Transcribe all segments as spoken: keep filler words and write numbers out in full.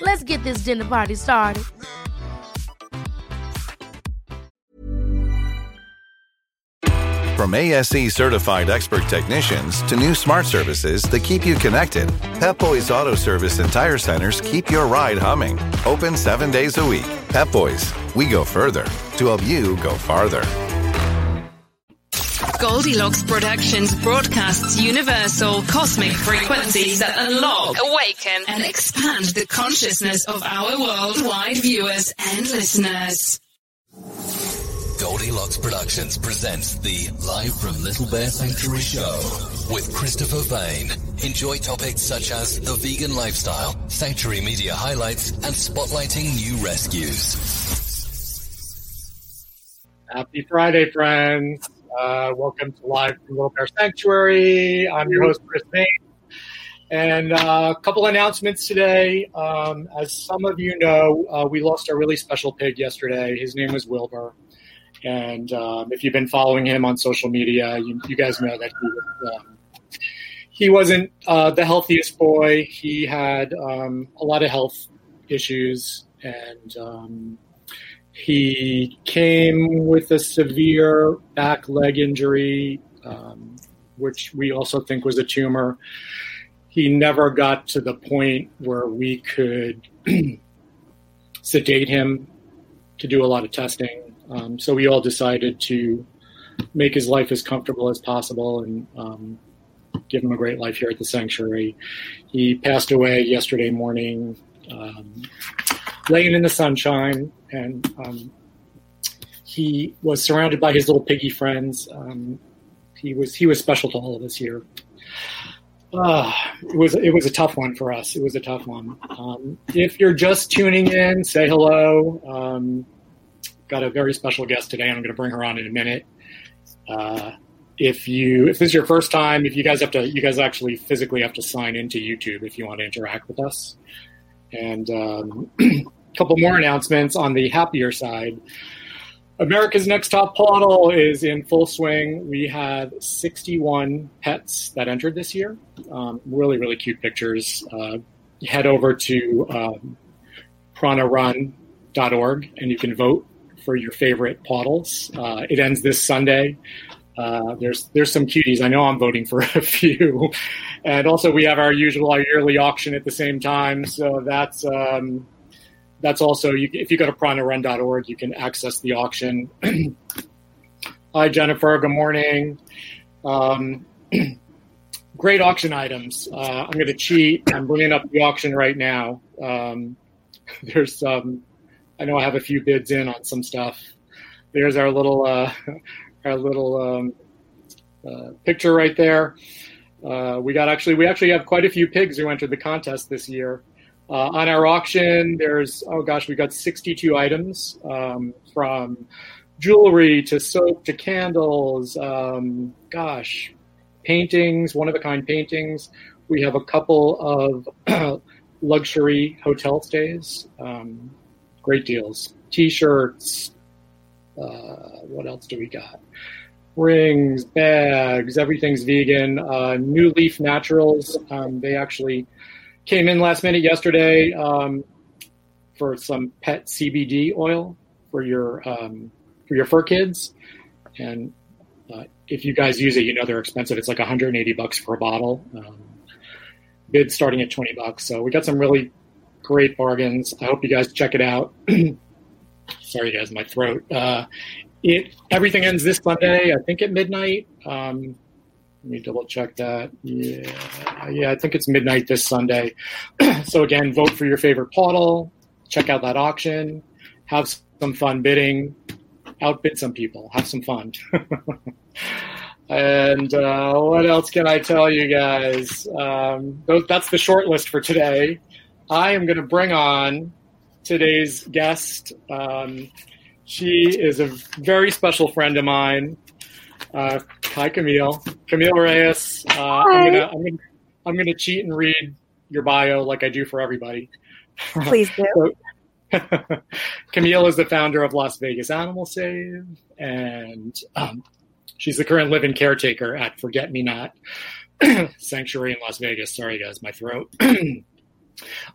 Let's get this dinner party started. From A S E certified expert technicians to new smart services that keep you connected, Pep Boys Auto Service and Tire Centers keep your ride humming. Open seven days a week. Pep Boys, we go further to help you go farther. Goldilocks Productions broadcasts universal cosmic frequencies that unlock, awaken, and expand the consciousness of our worldwide viewers and listeners. Goldilocks Productions presents the Live from Little Bear Sanctuary Show with Christopher Vane. Enjoy topics such as the vegan lifestyle, sanctuary media highlights, and spotlighting new rescues. Happy Friday, friends. Uh, welcome to Live from Little Bear Sanctuary. I'm your host, Chris May. And uh, a couple announcements today. Um, as some of you know, uh, we lost a really special pig yesterday. His name was Wilbur. And um, if you've been following him on social media, you, you guys know that he, was, um, he wasn't uh, the healthiest boy. He had um, a lot of health issues, and um, he came with a severe back leg injury, um, which we also think was a tumor. He never got to the point where we could sedate him to do a lot of testing. Um, so we all decided to make his life as comfortable as possible and um, give him a great life here at the sanctuary. He passed away yesterday morning, um, laying in the sunshine, and um, he was surrounded by his little piggy friends. Um, he was he was special to all of us here. Uh, it was it was a tough one for us. It was a tough one. Um, if you're just tuning in, say hello. Um, Got a very special guest today, and I'm going to bring her on in a minute. Uh, if you, if this is your first time, if you guys have to, you guys actually physically have to sign into YouTube if you want to interact with us. And um, a couple more announcements on the happier side. America's Next Top Model is in full swing. We have sixty-one pets that entered this year. Um, really, really cute pictures. Uh, head over to um, prana run dot org, and you can vote for your favorite paddles. Uh, it ends this Sunday. Uh, there's there's some cuties. I know I'm voting for a few. And also we have our usual, our yearly auction at the same time. So that's um, that's also, you, if you go to prana run dot org, you can access the auction. Hi, Jennifer. Good morning. Um, great auction items. Uh, I'm going to cheat. I'm bringing up the auction right now. Um, there's some... Um, I know I have a few bids in on some stuff. There's our little uh, our little um, uh, picture right there. Uh, we got actually we actually have quite a few pigs who entered the contest this year. Uh, on our auction, there's oh gosh, we got sixty-two items um, from jewelry to soap to candles. Um, gosh, paintings, one-of-a-kind paintings. We have a couple of luxury hotel stays. Um, Great deals. T-shirts, Uh, what else do we got? Rings, bags, everything's vegan. Uh, New Leaf Naturals, um, they actually came in last minute yesterday um, for some pet C B D oil for your um, for your fur kids. And uh, if you guys use it, you know they're expensive. It's like one hundred eighty bucks for a bottle. Um, bid starting at twenty bucks. So we got some really great bargains. I hope you guys check it out. Sorry, guys, my throat. Uh, it everything ends this Sunday, I think, at midnight. Um, let me double check that. Yeah, yeah, I think it's midnight this Sunday. So again, vote for your favorite pottle. Check out that auction. Have some fun bidding. Outbid some people. Have some fun. And uh, what else can I tell you guys? Um, that's the short list for today. I am going to bring on today's guest. Um, she is a very special friend of mine. Uh, hi, Camille. Camille Reyes. Uh, hi. I'm gonna, I'm gonna, I'm gonna cheat and read your bio like I do for everybody. Please do. So, Camille is the founder of Las Vegas Animal Save, and um, she's the current live-in caretaker at Forget-Me-Not Sanctuary in Las Vegas. Sorry, guys, my throat.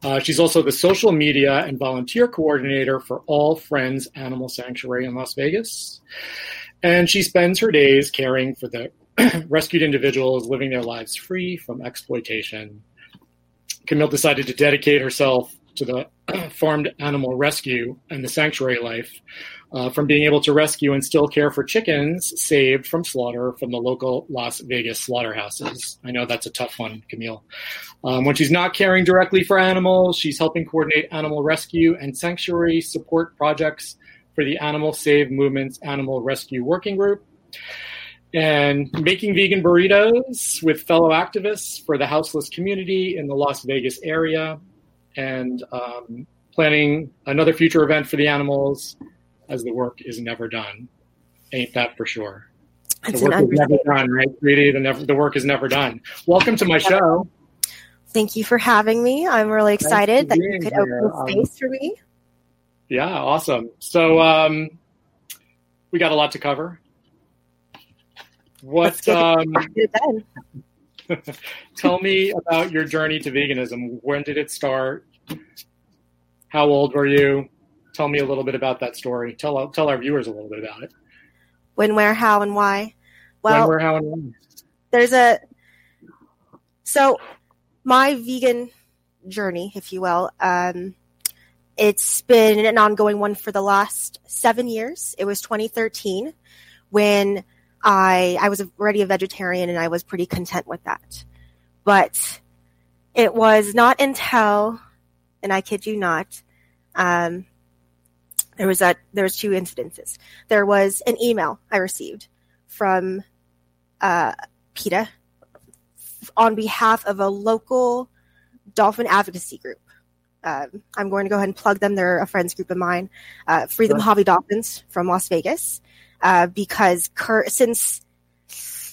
uh, she's also the social media and volunteer coordinator for All Friends Animal Sanctuary in Las Vegas, and she spends her days caring for the rescued individuals living their lives free from exploitation. Camille decided to dedicate herself to the farmed animal rescue and the sanctuary life, uh, from being able to rescue and still care for chickens saved from slaughter from the local Las Vegas slaughterhouses. I know that's a tough one, Camille. Um, when she's not caring directly for animals, she's helping coordinate animal rescue and sanctuary support projects for the Animal Save Movement's Animal Rescue Working Group, and making vegan burritos with fellow activists for the houseless community in the Las Vegas area, and um, planning another future event for the animals, as the work is never done. Ain't that for sure? That's the work is never done, right, Really, the, never, the work is never done. Welcome to my show. Thank you for having me. I'm really excited that you could here. open space um, for me. Yeah, awesome. So um, we got a lot to cover. What? Um, tell me about your journey to veganism. When did it start? How old were you? Tell me a little bit about that story. Tell tell our viewers a little bit about it. When, where, how, and why. Well, when, where, how, and why. There's a so my vegan journey, if you will. Um, it's been an ongoing one for the last seven years. It was twenty thirteen when. I, I was already a vegetarian, and I was pretty content with that. But it was not until, and I kid you not, um, there was that there was two incidences. There was an email I received from uh, PETA on behalf of a local dolphin advocacy group. Um, I'm going to go ahead and plug them. They're a friends group of mine, uh, Free the Mojave Dolphins from Las Vegas. Uh, because cur- since,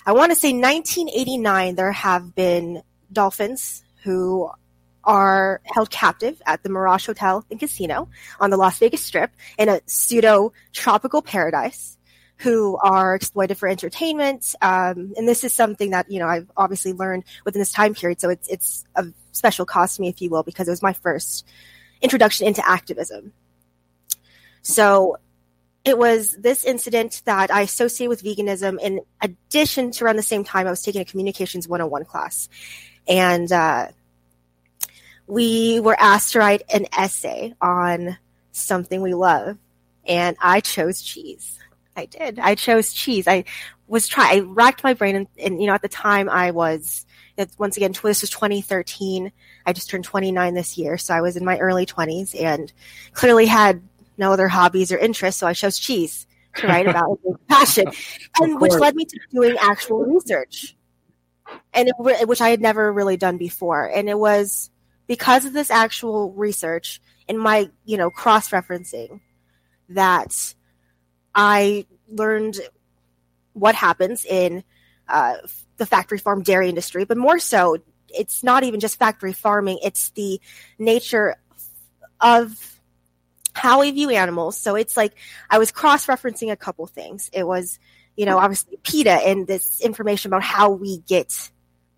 I want to say nineteen eighty-nine, there have been dolphins who are held captive at the Mirage Hotel and Casino on the Las Vegas Strip in a pseudo-tropical paradise, who are exploited for entertainment. Um, and this is something that, you know, I've obviously learned within this time period, so it's, it's a special cause to me, if you will, because it was my first introduction into activism. So it was this incident that I associated with veganism. In addition to around the same time, I was taking a Communications one oh one class. And uh, we were asked to write an essay on something we love. And I chose cheese. I did. I chose cheese. I was trying. I racked my brain. And, and, you know, at the time I was, once again, this was twenty thirteen. I just turned twenty-nine this year. So I was in my early twenties and clearly had no other hobbies or interests, so I chose cheese to write about passion, and which led me to doing actual research, and it re- which I had never really done before. And it was because of this actual research and my, you know, cross-referencing that I learned what happens in uh, the factory farm dairy industry, but more so, it's not even just factory farming; it's the nature of how we view animals. So it's like I was cross-referencing a couple things. It was, you know, obviously PETA and this information about how we get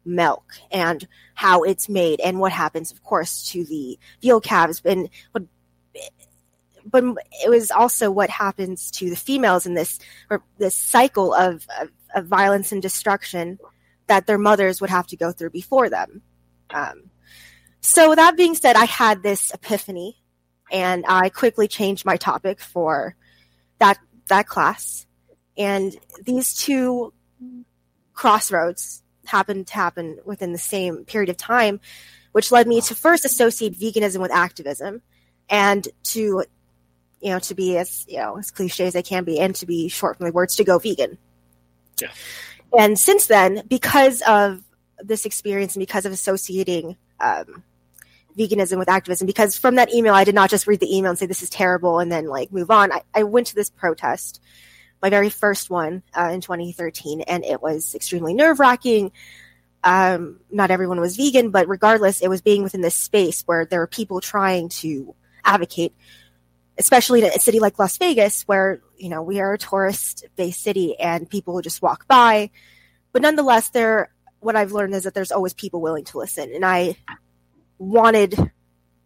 milk and how it's made and what happens, of course, to the veal calves. And what, but it was also what happens to the females in this or this cycle of, of, of violence and destruction that their mothers would have to go through before them. Um, so with that being said, I had this epiphany, and I quickly changed my topic for that that class. And these two crossroads happened to happen within the same period of time, which led me to first associate veganism with activism, and to, you know, to be as, you know, as cliche as I can be, and to be short from the words, to go vegan. Yeah. And since then, because of this experience and because of associating um, veganism with activism, because from that email, I did not just read the email and say, this is terrible, and then like move on. I, I went to this protest, my very first one uh, in twenty thirteen, and it was extremely nerve-wracking. Um, not everyone was vegan, but regardless, it was being within this space where there were people trying to advocate, especially in a city like Las Vegas, where, you know, we are a tourist-based city and people just walk by. But nonetheless, there, what I've learned is that there's always people willing to listen. And I wanted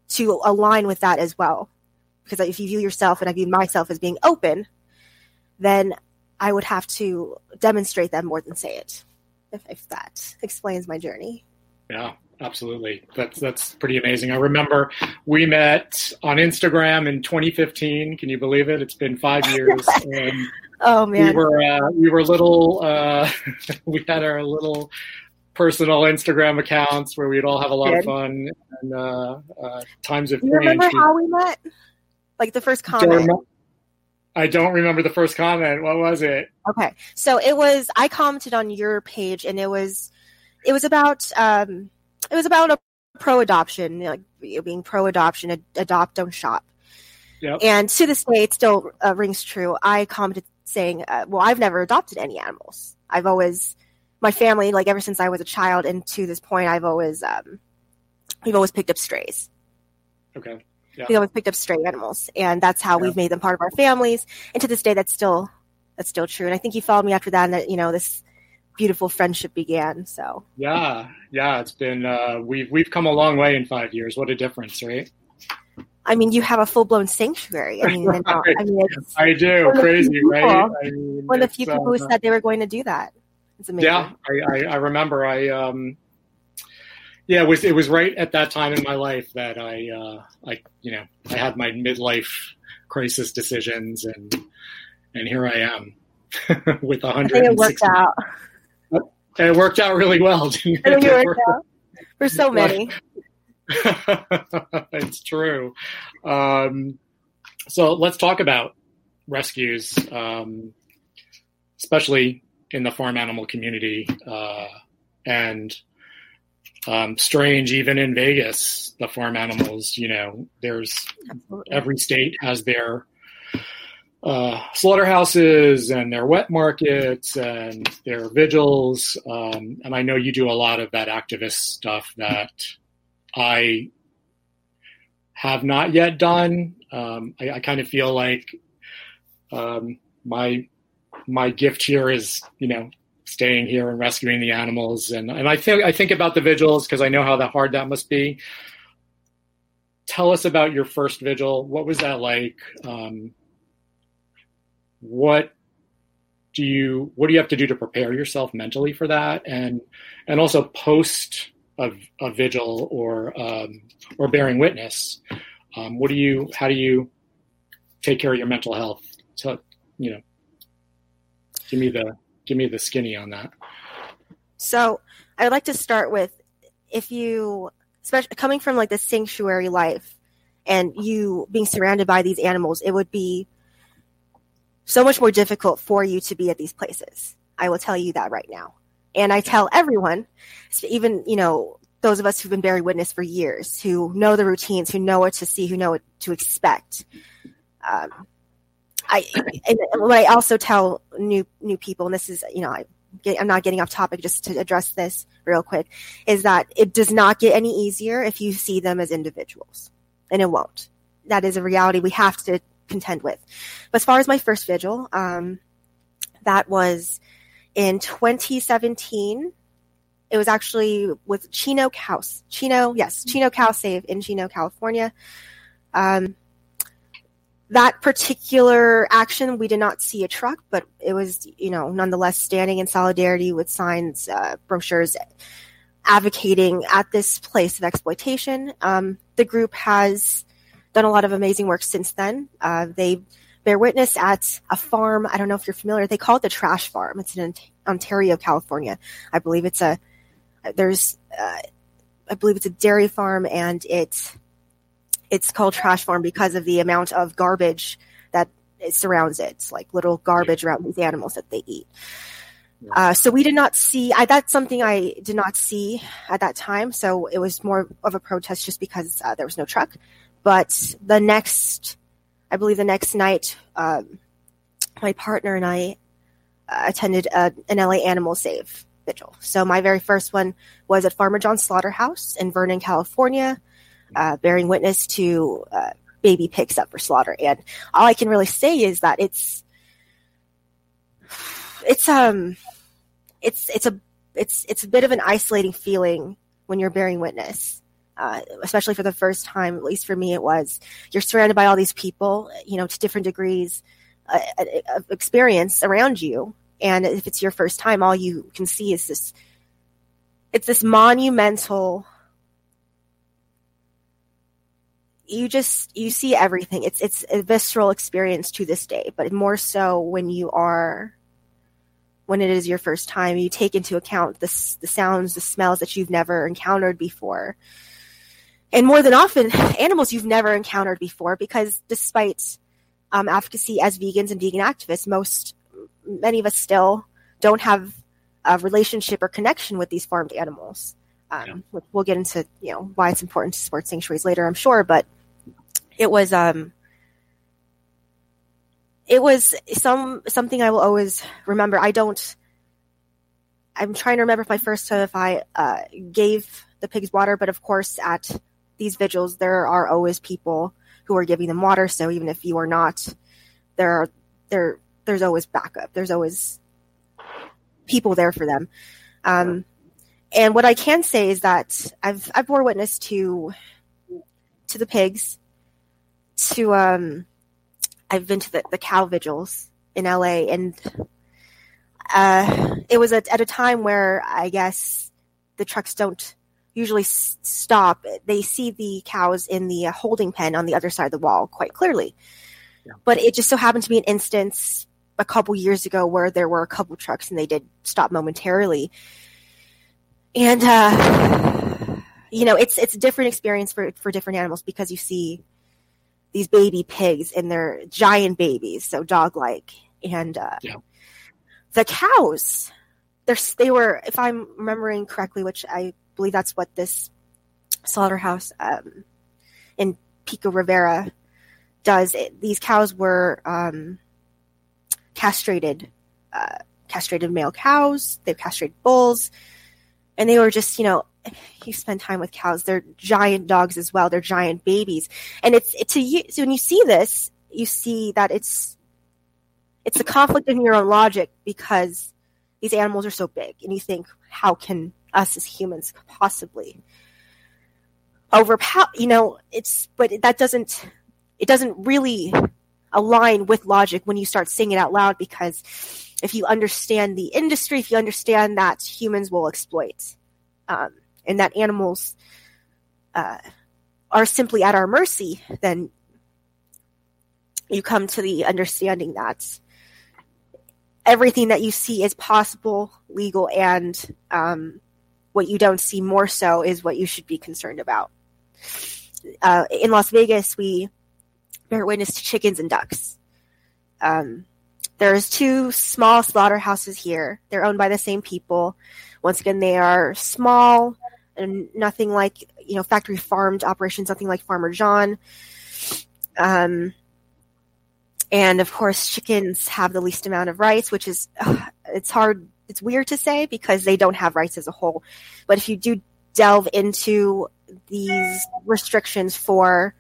to align with that as well, because if you view yourself, and I view myself, as being open, then I would have to demonstrate that more than say it, if, if that explains my journey. Yeah, absolutely. That's that's pretty amazing. I remember we met on Instagram in twenty fifteen. Can you believe it? It's been five years. And oh man, we were uh, we were little. Uh, we had our little personal Instagram accounts where we'd all have a lot Good. of fun. And uh, uh, times of change. Do you remember how we met? Like the first comment. I don't remember the first comment. What was it? Okay. So it was, I commented on your page, and it was, it was about, um, it was about a pro-adoption, like being pro-adoption, ad- adopt, don't shop. Yep. And to this day, it still uh, rings true. I commented saying, uh, well, I've never adopted any animals. I've always, my family, like ever since I was a child and to this point, I've always, um, we've always picked up strays. Okay. Yeah. We always picked up stray animals, and that's how yeah. we've made them part of our families. And to this day, that's still that's still true. And I think you followed me after that, and that, you know, this beautiful friendship began. So yeah, yeah, it's been uh, we've we've come a long way in five years. What a difference, right? I mean, you have a full blown sanctuary. I mean, right. not, I, mean it's, I do crazy, people, right? I mean, one of the few people uh, who said they were going to do that. It's amazing. Yeah, I, I, I remember. I. Um, Yeah, it was it was right at that time in my life that I, uh, I you know, I had my midlife crisis decisions, and and here I am with one hundred sixty. It worked out. And it worked out really well. Didn't it? It worked worked out. For so many. It's true. Um, so let's talk about rescues, um, especially in the farm animal community, uh, and. Um, strange, even in Vegas, the farm animals, you know, there's Absolutely. every state has their uh, slaughterhouses and their wet markets and their vigils. Um, and I know you do a lot of that activist stuff that I have not yet done. Um, I, I kind of feel like um, my, my gift here is, you know, staying here and rescuing the animals. And, and I think I think about the vigils because I know how that hard that must be. Tell us about your first vigil. What was that like? Um, what do you what do you have to do to prepare yourself mentally for that? And and also post a, a vigil or um, or bearing witness. Um, what do you how do you take care of your mental health? So, you know, give me the Give me the skinny on that. So I would like to start with, if you, especially coming from like the sanctuary life and you being surrounded by these animals, it would be so much more difficult for you to be at these places. I will tell you that right now. And I tell everyone, even, you know, those of us who've been bearing witness for years, who know the routines, who know what to see, who know what to expect. Um, I, and what I also tell new new people, and this is, you know, I get, I'm not getting off topic, just to address this real quick, is that it does not get any easier if you see them as individuals, and it won't. that is a reality we have to contend with. But as far as my first vigil, um, that was in twenty seventeen. It was actually with Chino Cow, Chino, yes, Chino Cow Save in Chino, California. Um, that particular action, we did not see a truck, but it was, you know, nonetheless standing in solidarity with signs, uh, brochures, advocating at this place of exploitation. Um, the group has done a lot of amazing work since then. Uh, they bear witness at a farm. I don't know if you're familiar. They call it the Trash Farm. It's in Ontario, California. I believe it's a, there's, uh, I believe it's a dairy farm, and it's, it's called Trash Farm because of the amount of garbage that surrounds it. It's like little garbage around these animals that they eat. Uh, so we did not see, I, that's something I did not see at that time. So it was more of a protest just because uh, there was no truck. But the next, I believe the next night, uh, my partner and I uh, attended a, an L A Animal Save vigil. So my very first one was at Farmer John's Slaughterhouse in Vernon, California, uh, bearing witness to uh, baby pigs up for slaughter. And all I can really say is that it's, It's um, it's it's a it's it's a bit of an isolating feeling when you're bearing witness, uh, especially for the first time. At least for me, it was. You're surrounded by all these people, you know, to different degrees uh, of experience around you, and if it's your first time, all you can see is this. It's this monumental. You just you see everything. It's it's a visceral experience to this day, but more so when you are. When it is your first time, you take into account the the sounds, the smells that you've never encountered before. And more than often, animals you've never encountered before, because despite um, advocacy as vegans and vegan activists, most many of us still don't have a relationship or connection with these farmed animals. Um, yeah. We'll get into, you know, why it's important to support sanctuaries later, I'm sure, but it was um, It was some something I will always remember. I don't. I'm trying to remember if my first time if I uh, gave the pigs water, but of course at these vigils there are always people who are giving them water. So even if you are not, there are there there's always backup. There's always people there for them. Um, and what I can say is that I've I've bore witness to to the pigs to. Um, I've been to the, the cow vigils in L A, and uh, it was a, at a time where I guess the trucks don't usually s- stop. They see the cows in the holding pen on the other side of the wall quite clearly. Yeah. But it just so happened to be an instance a couple years ago where there were a couple trucks and they did stop momentarily. And, uh, you know, it's it's a different experience for, for different animals because you see these baby pigs and they're giant babies, so dog-like. And uh, yeah. the cows, they were, if I'm remembering correctly, which I believe that's what this slaughterhouse um, in Pico Rivera does, it, these cows were um, castrated, uh, castrated male cows, they've castrated bulls, and they were just, you know, you spend time with cows. They're giant dogs as well. They're giant babies, and it's it, to you. So when you see this, you see that it's it's a conflict in your own logic because these animals are so big, and you think, how can us as humans possibly overpower? You know, it's but that doesn't it doesn't really align with logic when you start saying it out loud, because if you understand the industry, if you understand that humans will exploit. Um, and that animals uh, are simply at our mercy, then you come to the understanding that everything that you see is possible, legal, and um, what you don't see more so is what you should be concerned about. Uh, in Las Vegas, we bear witness to chickens and ducks. Um, there's two small slaughterhouses here. They're owned by the same people. Once again, they are small and nothing like, you know, factory farmed operations, nothing like Farmer John. Um, and of course, chickens have the least amount of rights, which is, ugh, it's hard, it's weird to say because they don't have rights as a whole. But if you do delve into these restrictions for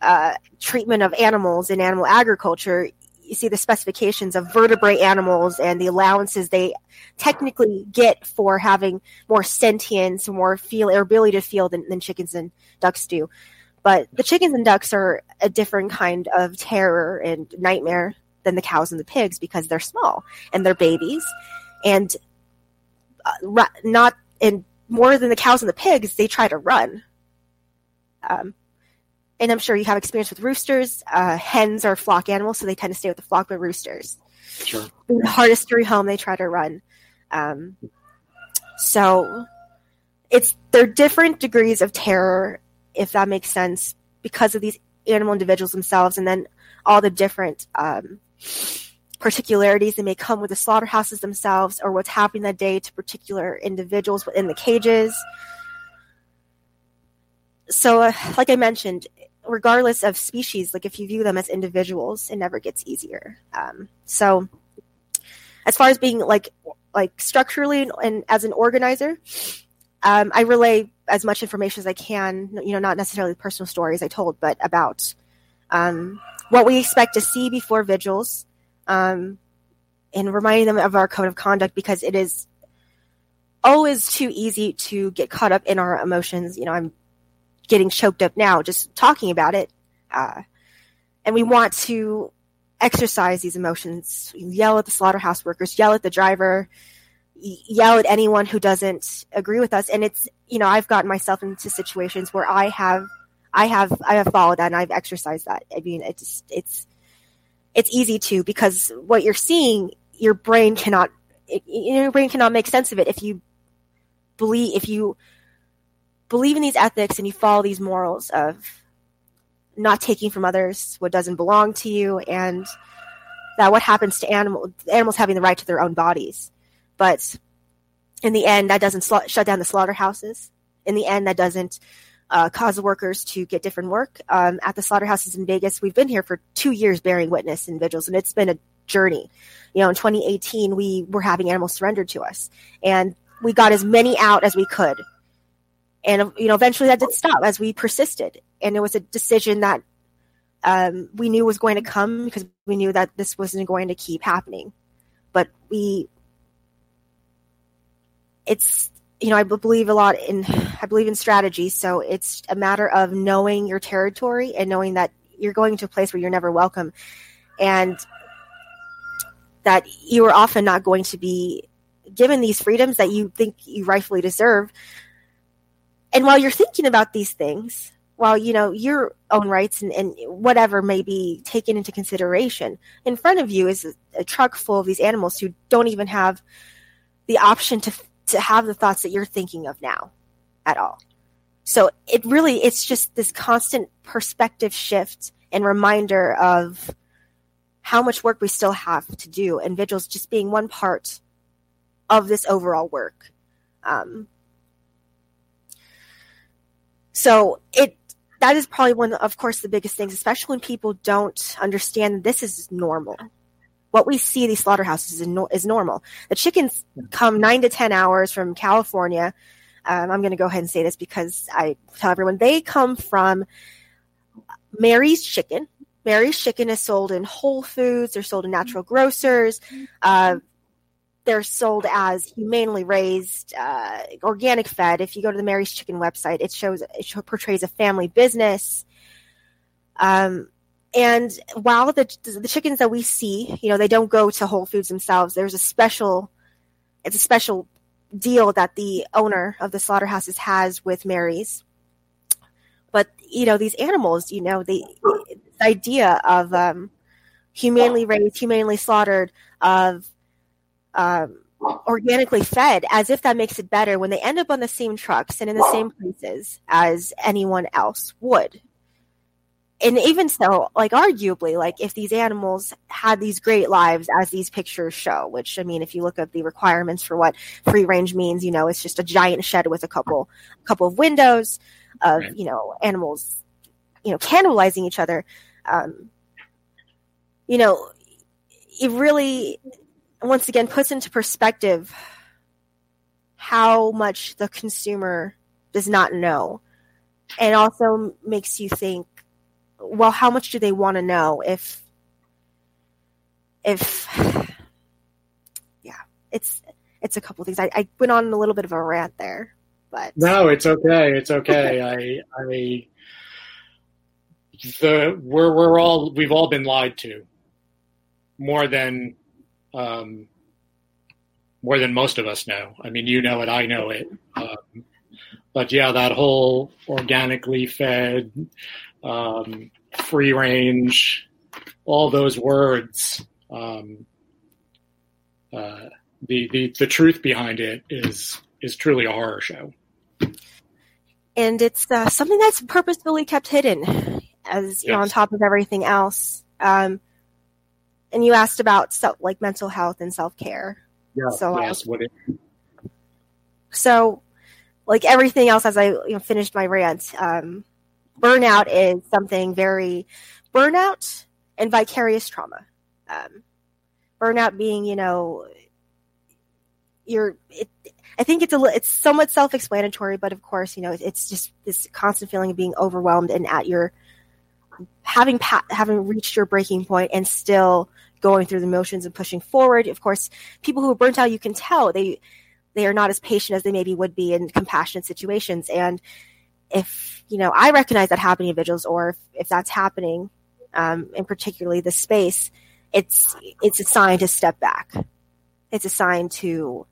uh, treatment of animals in animal agriculture, you see the specifications of vertebrate animals and the allowances they technically get for having more sentience, more feel, or ability to feel than, than chickens and ducks do. But the chickens and ducks are a different kind of terror and nightmare than the cows and the pigs because they're small and they're babies. And not and more than the cows and the pigs, they try to run. Um, and I'm sure you have experience with roosters. Uh, hens are flock animals, so they tend to stay with the flock, but roosters. Sure. The hardest to rehome, they try to run. Um, so it's they're different degrees of terror, if that makes sense, because of these animal individuals themselves, and then all the different um, particularities that may come with the slaughterhouses themselves, or what's happening that day to particular individuals within the cages. So, uh, like I mentioned, regardless of species, like if you view them as individuals, it never gets easier. Um, so, as far as being like like structurally and, and as an organizer, um, I relay as much information as I can, you know, not necessarily personal stories I told, but about um, what we expect to see before vigils, um, and reminding them of our code of conduct, because it is always too easy to get caught up in our emotions. You know, I'm getting choked up now just talking about it. Uh, and we want to exercise these emotions, yell at the slaughterhouse workers, yell at the driver, yell at anyone who doesn't agree with us. And it's, you know, I've gotten myself into situations where I have, I have, I have followed that and I've exercised that. I mean, it's, it's, it's easy to, because what you're seeing, your brain cannot, it, your brain cannot make sense of it. If you believe, if you believe in these ethics and you follow these morals of not taking from others what doesn't belong to you, and that what happens to animal, animals having the right to their own bodies. But in the end, that doesn't sl- shut down the slaughterhouses. In the end, that doesn't uh, cause the workers to get different work. Um, at the slaughterhouses in Vegas, we've been here for two years bearing witness in vigils, and it's been a journey. You know, in twenty eighteen, we were having animals surrendered to us, and we got as many out as we could. And, you know, eventually that did stop as we persisted. And it was a decision that um, we knew was going to come, because we knew that this wasn't going to keep happening. But we... It's, you know, I believe a lot in, I believe in strategy. So it's a matter of knowing your territory and knowing that you're going to a place where you're never welcome, and that you are often not going to be given these freedoms that you think you rightfully deserve. And while you're thinking about these things, while, you know, your own rights and, and whatever may be taken into consideration, in front of you is a, a truck full of these animals who don't even have the option to to have the thoughts that you're thinking of now at all. So it really, it's just this constant perspective shift and reminder of how much work we still have to do, and vigils just being one part of this overall work. Um, so it, that is probably one of course the biggest things, especially when people don't understand this is normal. What we see these slaughterhouses is normal. The chickens come nine to ten hours from California. Um, I'm going to go ahead and say this because I tell everyone they come from Mary's Chicken. Mary's Chicken is sold in Whole Foods. They're sold in natural grocers. Uh, they're sold as humanely raised, uh, organic fed. If you go to the Mary's Chicken website, it shows it portrays a family business. Um. And while the the chickens that we see, you know, they don't go to Whole Foods themselves. There's a special, it's a special deal that the owner of the slaughterhouses has with Mary's. But, you know, these animals, you know, the, the idea of um, humanely raised, humanely slaughtered, of um, organically fed, as if that makes it better, when they end up on the same trucks and in the same places as anyone else would. And even so, like, arguably, like, if these animals had these great lives as these pictures show, which, I mean, if you look at the requirements for what free range means, you know, it's just a giant shed with a couple, couple of windows of, you know, animals, you know, cannibalizing each other. Um, you know, it really, once again, puts into perspective how much the consumer does not know, and also makes you think, well, how much do they want to know if, if, yeah, it's, it's a couple of things. I, I went on a little bit of a rant there, but. No, it's okay. It's okay. I, I, the, we're, we're all, we've all been lied to more than, um, more than most of us know. I mean, you know it, I know it. Um, but yeah, that whole organically fed, um, free range, all those words, um, uh, the, the, the truth behind it is, is truly a horror show. And it's uh, something that's purposefully kept hidden as, you yes. know, on top of everything else. Um, and you asked about self, like mental health and self-care. Yeah, so, yes, um, what it- so like everything else, as I you know, finished my rant, um, burnout is something very burnout and vicarious trauma. Um, burnout being, you know, you're, it, I think it's a, it's somewhat self-explanatory, but of course, you know, it, it's just this constant feeling of being overwhelmed and at your having, pa- having reached your breaking point and still going through the motions and pushing forward. Of course, people who are burnt out, you can tell they, they are not as patient as they maybe would be in compassionate situations. And if, you know, I recognize that happening in vigils, or if, if that's happening, um, and particularly this space, it's, it's a sign to step back. It's a sign to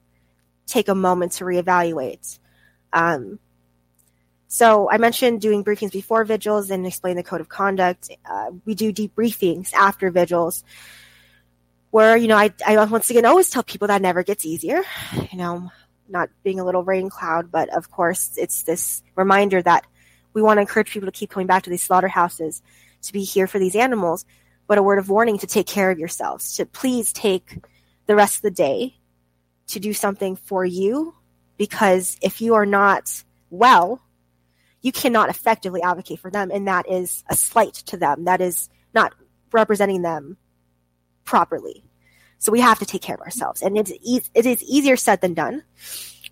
take a moment to reevaluate. Um, So I mentioned doing briefings before vigils and explain the code of conduct. Uh, we do debriefings after vigils where, you know, I, I once again always tell people that never gets easier, you know, not being a little rain cloud. But, of course, it's this reminder that we want to encourage people to keep coming back to these slaughterhouses, to be here for these animals. But a word of warning to take care of yourselves, to please take the rest of the day to do something for you, because if you are not well, you cannot effectively advocate for them, and that is a slight to them. That is not representing them properly. So we have to take care of ourselves, and it is, it is easier said than done.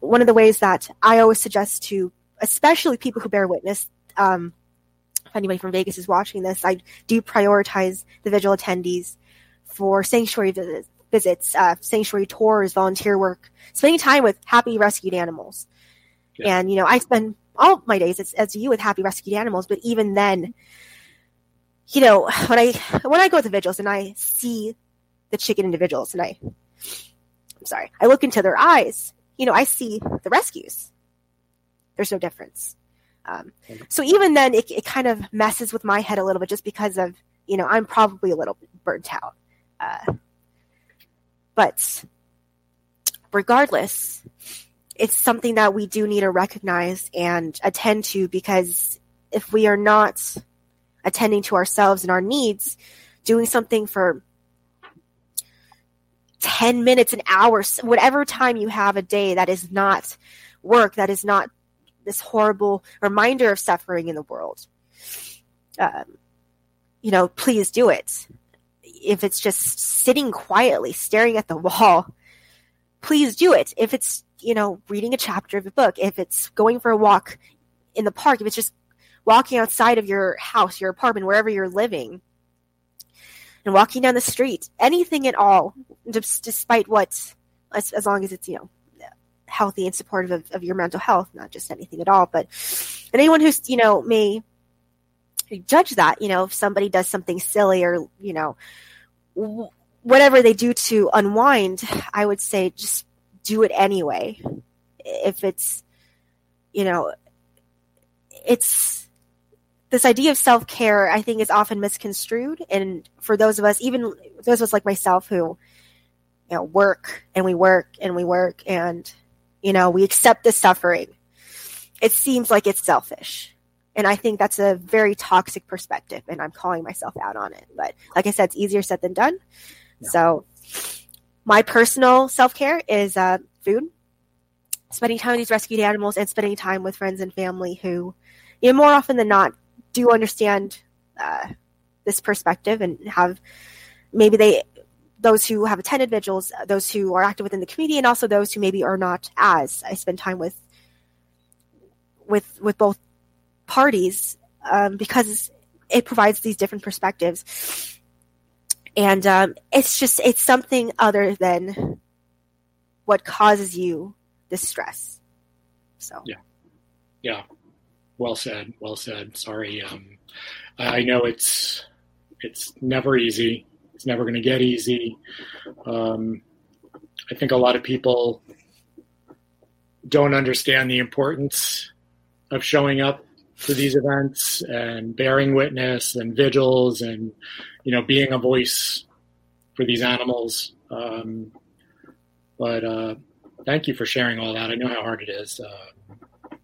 One of the ways that I always suggest to, especially people who bear witness, um, if anybody from Vegas is watching this, I do prioritize the vigil attendees for sanctuary visits, visits uh, sanctuary tours, volunteer work, spending time with happy rescued animals. Yeah. And, you know, I spend all my days as, as you with happy rescued animals. But even then, you know, when I, when I go to vigils and I see the chicken individuals and I, I'm sorry, I look into their eyes, you know, I see the rescues. There's no difference. Um, so even then it, it kind of messes with my head a little bit, just because of, you know, I'm probably a little burnt out. Uh, but regardless, it's something that we do need to recognize and attend to, because if we are not attending to ourselves and our needs, doing something for ten minutes, an hour, whatever time you have a day, that is not work, that is not this horrible reminder of suffering in the world. Um, you know, please do it. If it's just sitting quietly, staring at the wall, please do it. If it's, you know, reading a chapter of a book, if it's going for a walk in the park, if it's just walking outside of your house, your apartment, wherever you're living, and walking down the street, anything at all, despite what, as, as long as it's, you know, healthy and supportive of, of your mental health, not just anything at all. But and anyone who's, you know, may judge that, you know, if somebody does something silly or, you know, w- whatever they do to unwind, I would say just do it anyway. If it's, you know, it's this idea of self-care, I think, is often misconstrued. And for those of us, even those of us like myself who, you know, work and we work and we work and, you know, we accept the suffering, it seems like it's selfish. And I think that's a very toxic perspective, and I'm calling myself out on it. But like I said, it's easier said than done. Yeah. So my personal self-care is uh, food, spending time with these rescued animals, and spending time with friends and family who, you know, more often than not, do understand uh, this perspective and have maybe they, those who have attended vigils, those who are active within the community, and also those who maybe are not as. I spend time with with with both parties um, because it provides these different perspectives. And um, it's just, it's something other than what causes you the stress. So. Yeah. Yeah. Well said. Well said. Sorry. Um, I know it's, it's never easy. It's never going to get easy. Um, I think a lot of people don't understand the importance of showing up for these events and bearing witness and vigils and, you know, being a voice for these animals. Um, but uh, thank you for sharing all that. I know how hard it is. Uh,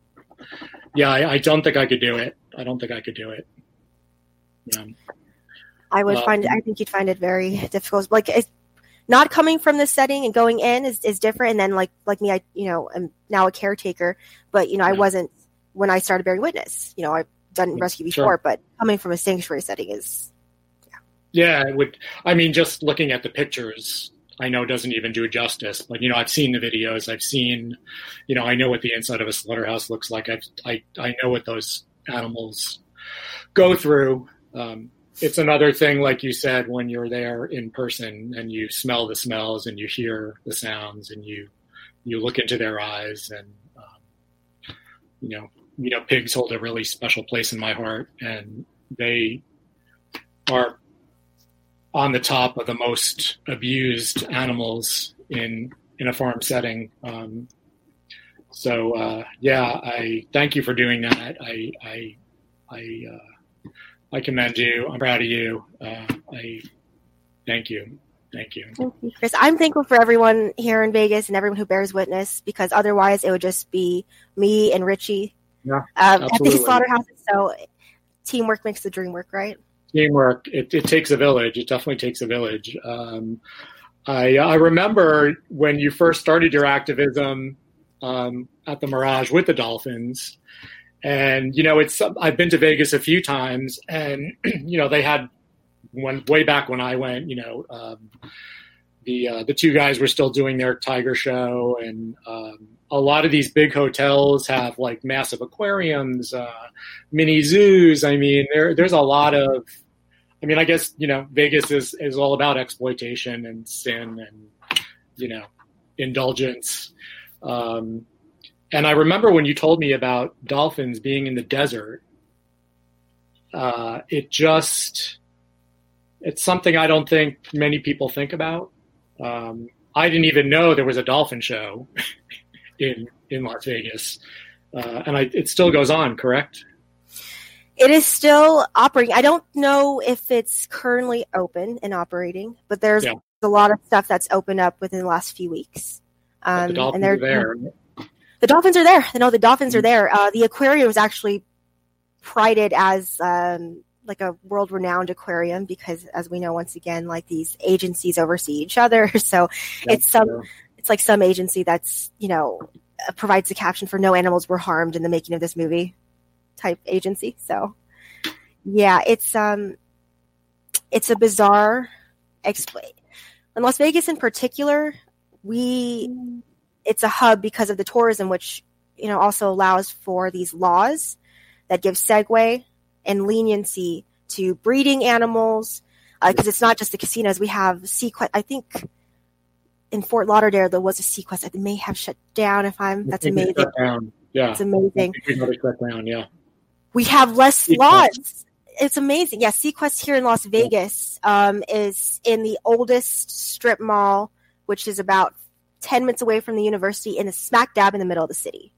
yeah, I, I don't think I could do it. I don't think I could do it. Yeah. I would um, find it, I think you'd find it very difficult. Like, it's, not coming from this setting and going in is, is different. And then like, like me, I, you know, am now a caretaker, but you know, yeah. I wasn't when I started bearing witness, you know, I've done rescue before, sure. But coming from a sanctuary setting is, yeah. Yeah. It would, I mean, just looking at the pictures, I know doesn't even do it justice, but you know, I've seen the videos, I've seen, you know, I know what the inside of a slaughterhouse looks like. I've, I, I know what those animals go through. Um, It's another thing, like you said, when you're there in person and you smell the smells and you hear the sounds and you you look into their eyes and um, you know you know pigs hold a really special place in my heart, and they are on the top of the most abused animals in in a farm setting. Um, so uh, yeah, I thank you for doing that. I I I. Uh, I commend you. I'm proud of you. Uh, I thank you. Thank you. Thank you, Chris. I'm thankful for everyone here in Vegas and everyone who bears witness, because otherwise it would just be me and Richie. Yeah, um, absolutely. At these slaughterhouses, so teamwork makes the dream work, right? Teamwork. It, it takes a village. It definitely takes a village. Um, I, I remember when you first started your activism um, at the Mirage with the Dolphins. And, you know, it's, I've been to Vegas a few times, and, you know, they had one way back when I went, you know, um, the, uh, the two guys were still doing their tiger show. And, um, a lot of these big hotels have like massive aquariums, uh, mini zoos. I mean, there, there's a lot of, I mean, I guess, you know, Vegas is, is all about exploitation and sin and, you know, indulgence. Um, And I remember when you told me about dolphins being in the desert, uh, it just, it's something I don't think many people think about. Um, I didn't even know there was a dolphin show in in Las Vegas. Uh, and I, it still goes on, correct? It is still operating. I don't know if it's currently open and operating, but there's yeah. a lot of stuff that's opened up within the last few weeks. Um, the dolphins and they're, are there. The dolphins are there. No, the dolphins are there. Uh, the aquarium is actually prided as um, like a world-renowned aquarium because, as we know, once again, like these agencies oversee each other. So that's it's some, true. It's like some agency that's, you know, uh, provides the caption for "No animals were harmed in the making of this movie" type agency. So, yeah, it's um, it's a bizarre exploit. In Las Vegas, in particular, we. It's a hub because of the tourism, which, you know, also allows for these laws that give segue and leniency to breeding animals. Uh, cause it's not just the casinos. We have SeaQuest. I think in Fort Lauderdale, there was a SeaQuest. It may have shut down if I'm, that's amazing. Shut down. Yeah. It's amazing. Shut down. Yeah. We have less laws. It's amazing. Yeah. SeaQuest here in Las Vegas um, is in the oldest strip mall, which is about ten minutes away from the university and a smack dab in the middle of the city.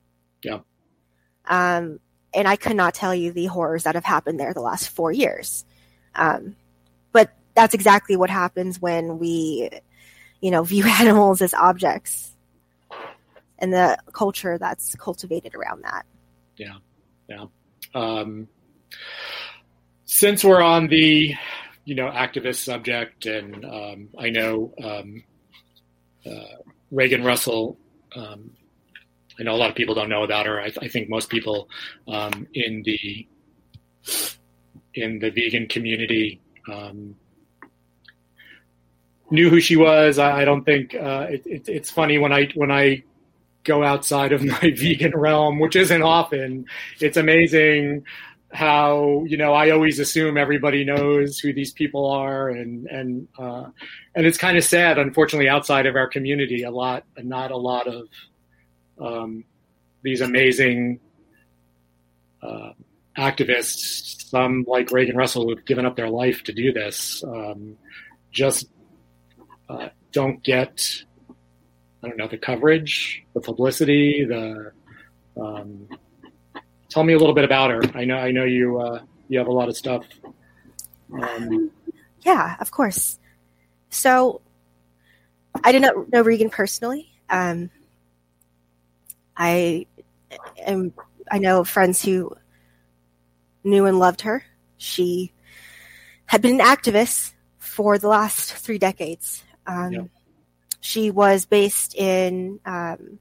Yeah. Um, and I could not tell you the horrors that have happened there the last four years. Um, but that's exactly what happens when we, you know, view animals as objects and the culture that's cultivated around that. Yeah. Yeah. Um, since we're on the, you know, activist subject and um, I know um, uh, Regan Russell, um, I know a lot of people don't know about her. I, th- I think most people um, in the in the vegan community um, knew who she was. I, I don't think uh, it, it, it's funny when I when I go outside of my vegan realm, which isn't often. It's amazing how, you know, I always assume everybody knows who these people are. And, and, uh, and it's kind of sad, unfortunately, outside of our community, a lot, not a lot of um, these amazing uh, activists, some like Regan Russell, who've given up their life to do this, um, just uh, don't get, I don't know, the coverage, the publicity, the, um, tell me a little bit about her. I know, I know you. Uh, you have a lot of stuff. Um, yeah, of course. So, I did not know Regan personally. Um, I am. I know friends who knew and loved her. She had been an activist for the last three decades. Um, yeah. She was based in um,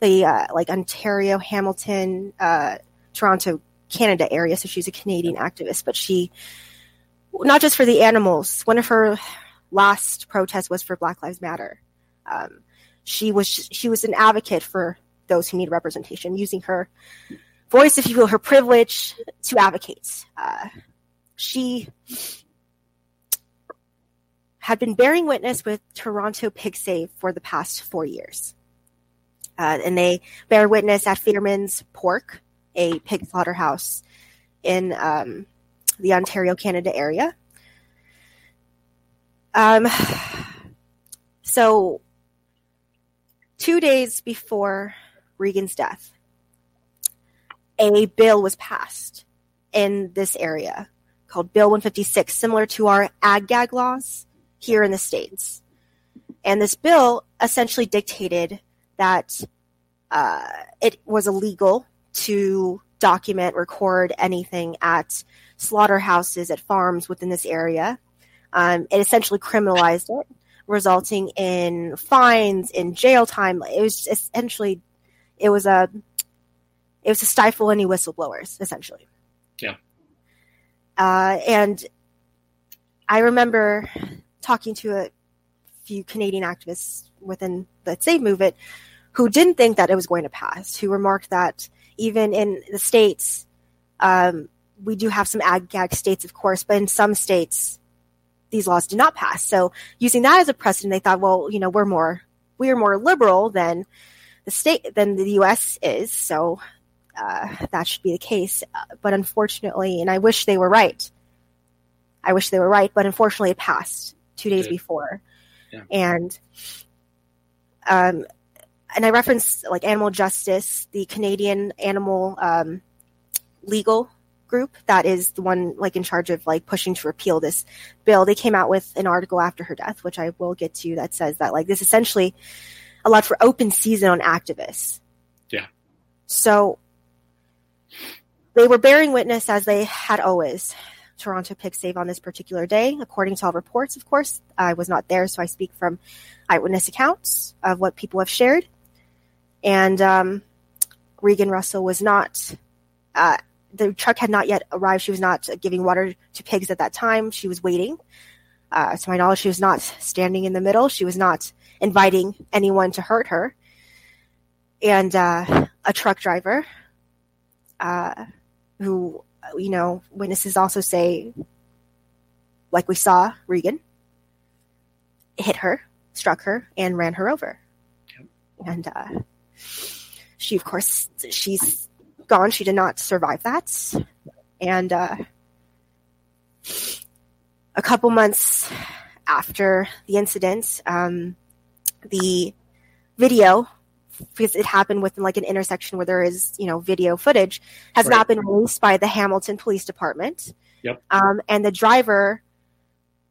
the uh, like Ontario, Hamilton, uh, Toronto, Canada area. So she's a Canadian activist, but she, not just for the animals, one of her last protests was for Black Lives Matter. Um, she was, she was an advocate for those who need representation, using her voice, if you will, her privilege to advocate. Uh, she had been bearing witness with Toronto Pig Save for the past four years. Uh, and they bear witness at Fearman's Pork, a pig slaughterhouse in um, the Ontario, Canada area. Um, so two days before Regan's death, a bill was passed in this area called Bill one fifty-six, similar to our ag-gag laws here in the States. And this bill essentially dictated that uh, it was illegal to document, record anything at slaughterhouses, at farms within this area. Um, it essentially criminalized it, resulting in fines, in jail time. It was essentially, it was a, it was to stifle any whistleblowers, essentially. Yeah. Uh, and I remember talking to a few Canadian activists within the Save Movement who didn't think that it was going to pass, who remarked that even in the States, um, we do have some ag-gag states, of course, but in some states, these laws did not pass. So using that as a precedent, they thought, well, you know, we're more, we are more liberal than the state, than the U S is. So uh, that should be the case. But unfortunately, and I wish they were right. I wish they were right, but unfortunately it passed two days Good. before. Yeah. And, um, And I referenced like Animal Justice, the Canadian animal um, legal group that is the one like in charge of like pushing to repeal this bill. They came out with an article after her death, which I will get to, that says that like this essentially allowed for open season on activists. Yeah. So they were bearing witness as they had always. Toronto Pig Save on this particular day, according to all reports, of course. I was not there, so I speak from eyewitness accounts of what people have shared. And um, Regan Russell was not, uh, the truck had not yet arrived. She was not giving water to pigs at that time. She was waiting. Uh, to my knowledge, she was not standing in the middle. She was not inviting anyone to hurt her. And uh, a truck driver uh, who, you know, witnesses also say, like we saw Regan, hit her, struck her, and ran her over. And uh, she, of course, she's gone. She did not survive that. And uh, a couple months after the incident, um, the video, because it happened within like an intersection where there is, you know, video footage, has right. not been released by the Hamilton Police Department. Yep. Um, and the driver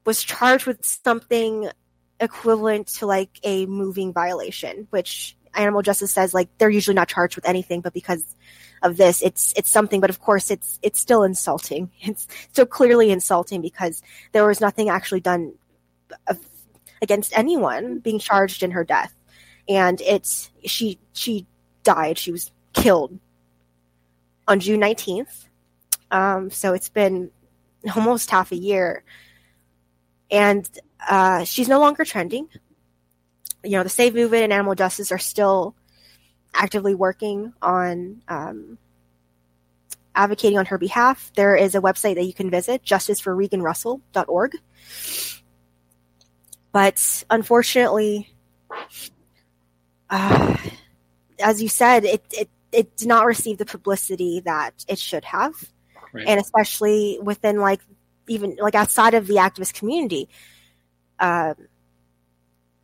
was charged with something equivalent to like a moving violation, which Animal Justice says like they're usually not charged with anything, but because of this, it's it's something. But of course, it's it's still insulting. It's so clearly insulting because there was nothing actually done of, against anyone being charged in her death. And it's she she died. She was killed on June nineteenth. Um, so it's been almost half a year, and uh, she's no longer trending. You know, the Save Movement and Animal Justice are still actively working on um, advocating on her behalf, there is a website that you can visit, justice for regan russell dot org. But unfortunately, uh, as you said, it, it, it did not receive the publicity that it should have. Right. And especially within, like, even like outside of the activist community, uh,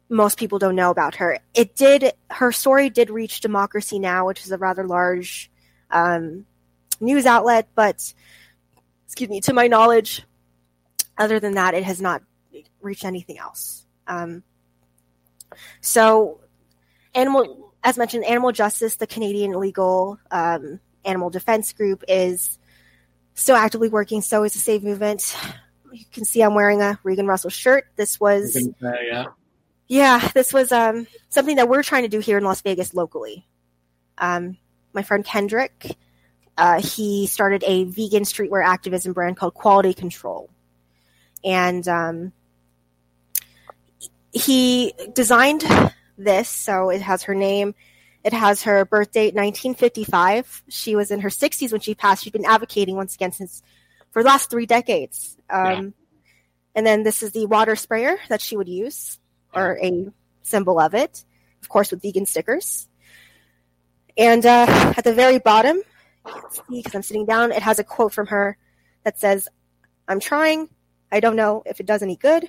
most people don't know about her. It did, her story did reach Democracy Now!, which is a rather large um, news outlet. But, excuse me, to my knowledge, other than that, it has not reach anything else. Um, so, animal, as mentioned, Animal Justice, the Canadian legal um, animal defense group, is still actively working. So is the Save Movement. You can see I'm wearing a Regan Russell shirt. This was, think, uh, yeah, yeah, this was um, something that we're trying to do here in Las Vegas locally. Um, my friend Kendrick, uh, he started a vegan streetwear activism brand called Quality Control, and um, he designed this, so it has her name. It has her birth date, nineteen fifty-five. She was in her sixties when she passed. She'd been advocating, once again, since for the last three decades. Um, yeah. And then this is the water sprayer that she would use, or a symbol of it, of course, with vegan stickers. And uh, at the very bottom, you can see, because I'm sitting down, it has a quote from her that says, "I'm trying. I don't know if it does any good.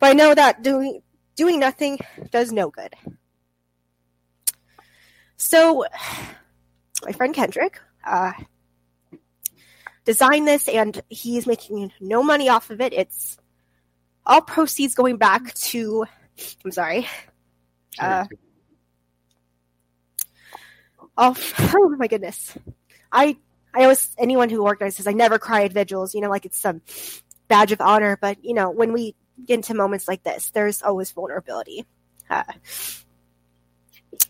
But I know that doing doing nothing does no good." So my friend Kendrick uh, designed this, and he's making no money off of it. It's all proceeds going back to, I'm sorry. Uh, oh, oh my goodness. I, I always, anyone who organizes, I never cry at vigils, you know, like it's some badge of honor. But, you know, when we get into moments like this, there's always vulnerability. Uh,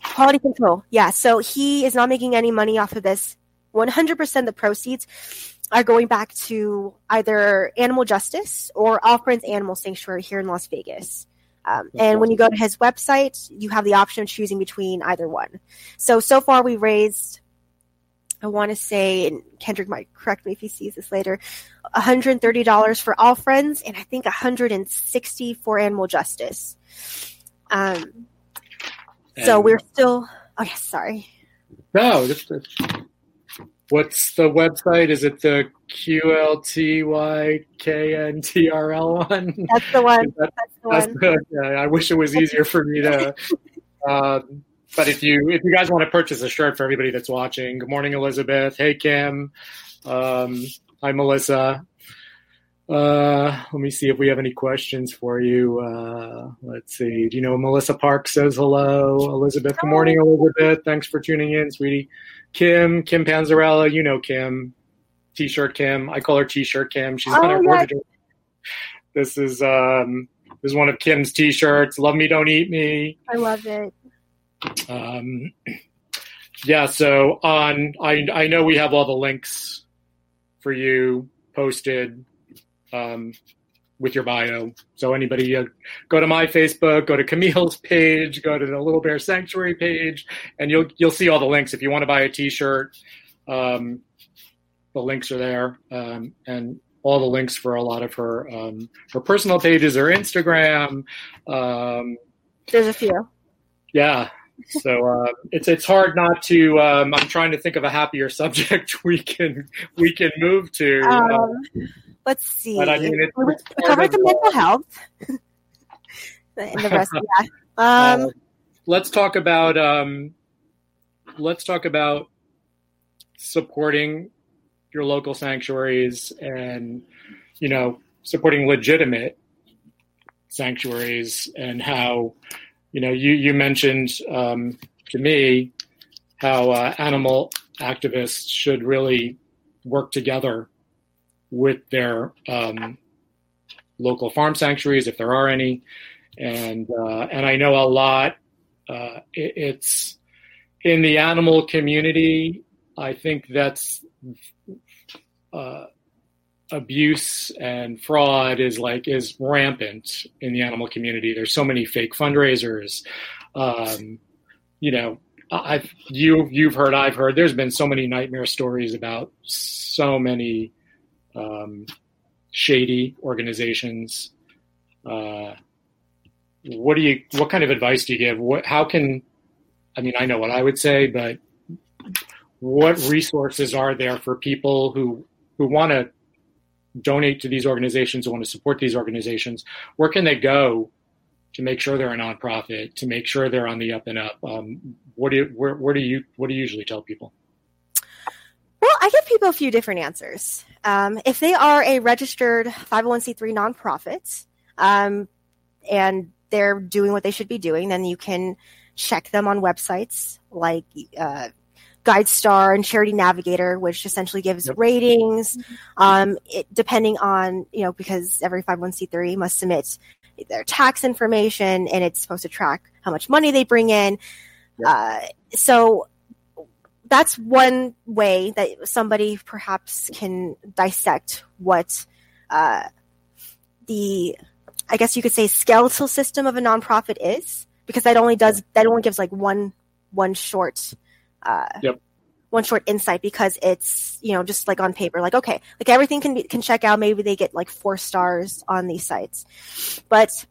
Quality Control. Yeah, so he is not making any money off of this. one hundred percent of the proceeds are going back to either Animal Justice or All Friends Animal Sanctuary here in Las Vegas. Um, and when you go to his website, you have the option of choosing between either one. So, so far we raised, I want to say, and Kendrick might correct me if he sees this later, one hundred thirty dollars for All Friends, and I think one hundred sixty dollars for Animal Justice. Um, so we're still... Oh, yes, sorry. No, just, uh, what's the website? Is it the Q L T Y K N T R L one? That's the one. That, that's the that's one. The, yeah, I wish it was easier for me to... Um, But if you if you guys want to purchase a shirt for everybody that's watching, good morning, Elizabeth. Hey, Kim. Um, hi, Melissa. Uh, let me see if we have any questions for you. Uh, let's see. Do you know Melissa Park says hello? Elizabeth, good morning, Elizabeth. Thanks for tuning in, sweetie. Kim, Kim Panzarella, you know Kim. T-shirt Kim. I call her T-shirt Kim. She's on oh, our mortgage. This is um, this is one of Kim's T-shirts. Love me, don't eat me. I love it. Um, yeah, so on, I, I know we have all the links for you posted, um, with your bio. So anybody, uh, go to my Facebook, go to Camille's page, go to the Little Bear Sanctuary page, and you'll, you'll see all the links. If you want to buy a t-shirt, um, the links are there, um, and all the links for a lot of her, um, her personal pages or Instagram. Um, there's a few. Yeah. So uh, it's it's hard not to. Um, I'm trying to think of a happier subject we can we can move to. Um, um, let's see. But I mean, it, we covered the mental health and the rest. Yeah. Um, uh, let's talk about um, let's talk about supporting your local sanctuaries, and you know, supporting legitimate sanctuaries, and how. You know, you, you mentioned um, to me how uh, animal activists should really work together with their um, local farm sanctuaries, if there are any. And uh, and I know a lot. Uh, it, it's in the animal community. I think that's uh, abuse and fraud is like is rampant in the animal community. There's so many fake fundraisers, um, you know, I've you you've heard, I've heard. There's been so many nightmare stories about so many um, shady organizations. Uh, what do you? What kind of advice do you give? What? How can? I mean, I know what I would say, but what resources are there for people who who want to donate to these organizations, who want to support these organizations? Where can they go to make sure they're a nonprofit, to make sure they're on the up and up? Um, what do you, where, where do you, what do you usually tell people? Well, I give people a few different answers. Um, if they are a registered five oh one c three nonprofit um, and they're doing what they should be doing, then you can check them on websites like uh, GuideStar and Charity Navigator, which essentially gives yep. ratings, um, it, depending on, you know, because every five oh one c three must submit their tax information, and it's supposed to track how much money they bring in. Yep. Uh, so that's one way that somebody perhaps can dissect what uh, the, I guess you could say, skeletal system of a nonprofit is, because that only does that only gives like one one short uh, yep. one short insight, because it's, you know, just like on paper, like, okay, like everything can be, can check out. Maybe they get like four stars on these sites, but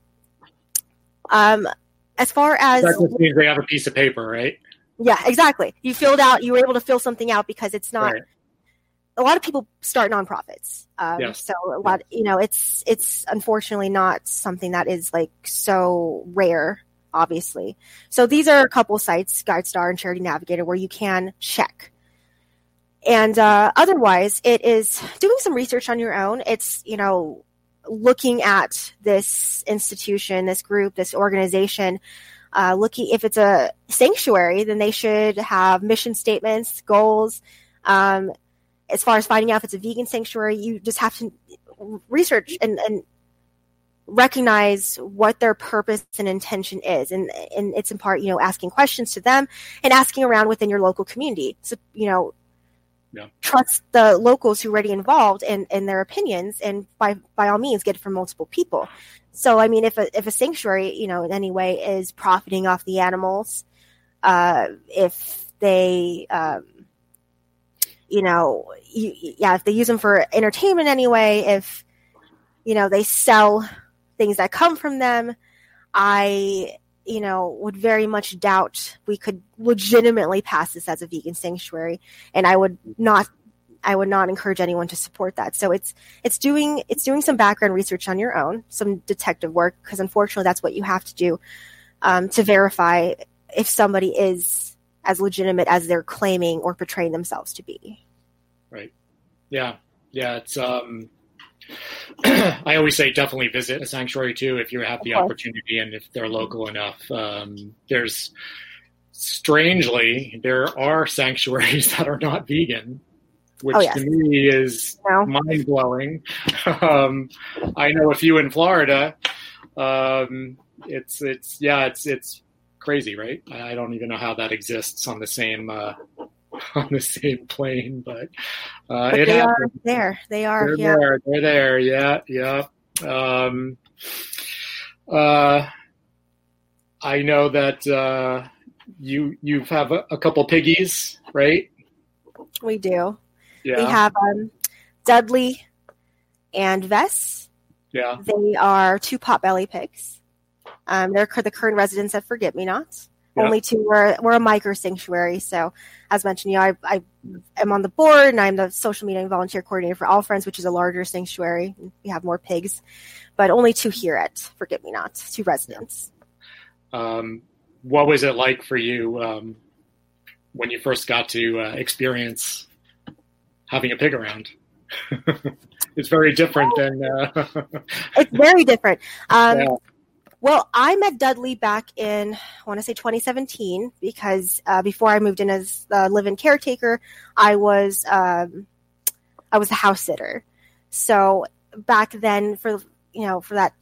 um, as far as that just means they have a piece of paper, right? Yeah, exactly. You filled out. You were able to fill something out, because it's not. Right. A lot of people start nonprofits, um, yes. so a lot. You know, it's it's unfortunately not something that is like so rare, obviously. So these are a couple sites, GuideStar and Charity Navigator, where you can check. And uh, otherwise, it is doing some research on your own. It's, you know, looking at this institution, this group, this organization, uh, looking if it's a sanctuary, then they should have mission statements, goals. Um, as far as finding out if it's a vegan sanctuary, you just have to research and, and recognize what their purpose and intention is. And, and it's in part, you know, asking questions to them and asking around within your local community. So, you know, yeah. trust the locals who are already involved in, in their opinions, and by, by all means get it from multiple people. So, I mean, if a, if a sanctuary, you know, in any way is profiting off the animals, uh, if they, um, you know, you, yeah, if they use them for entertainment anyway, if, you know, they sell things that come from them, I, you know, would very much doubt we could legitimately pass this as a vegan sanctuary, and I would not, I would not encourage anyone to support that. So it's it's doing it's doing some background research on your own, some detective work, because unfortunately that's what you have to do um, to verify if somebody is as legitimate as they're claiming or portraying themselves to be. Right. Yeah. Yeah. It's. Um... I always say definitely visit a sanctuary too if you have the opportunity and if they're local enough. Um, there's strangely there are sanctuaries that are not vegan, which oh, yes. to me is no. mind blowing. Um, I know a few in Florida. Um, it's it's yeah it's it's crazy, right? I don't even know how that exists on the same uh, on the same plane, but, uh, but it they happens. Are there. They are they're yeah. there. They're there. Yeah, yeah. Um, uh, I know that uh, you you have a, a couple piggies, right? We do. Yeah. We have um, Dudley and Vess. Yeah. They are two potbelly pigs. Um, they're the current residents at Forget-Me-Not. Yeah. Only two. We're, we're a micro sanctuary. So as mentioned, you know, I, I am on the board and I'm the social media and volunteer coordinator for All Friends, which is a larger sanctuary. We have more pigs, but only two here at Forget-Me-Not, two residents. Um, what was it like for you um, when you first got to uh, experience having a pig around? It's very different oh. than... Uh... It's very different. Um yeah. Well, I met Dudley back in, I want to say twenty seventeen, because uh, before I moved in as the live-in caretaker, I was um, I was a house sitter. So back then, for you know, for that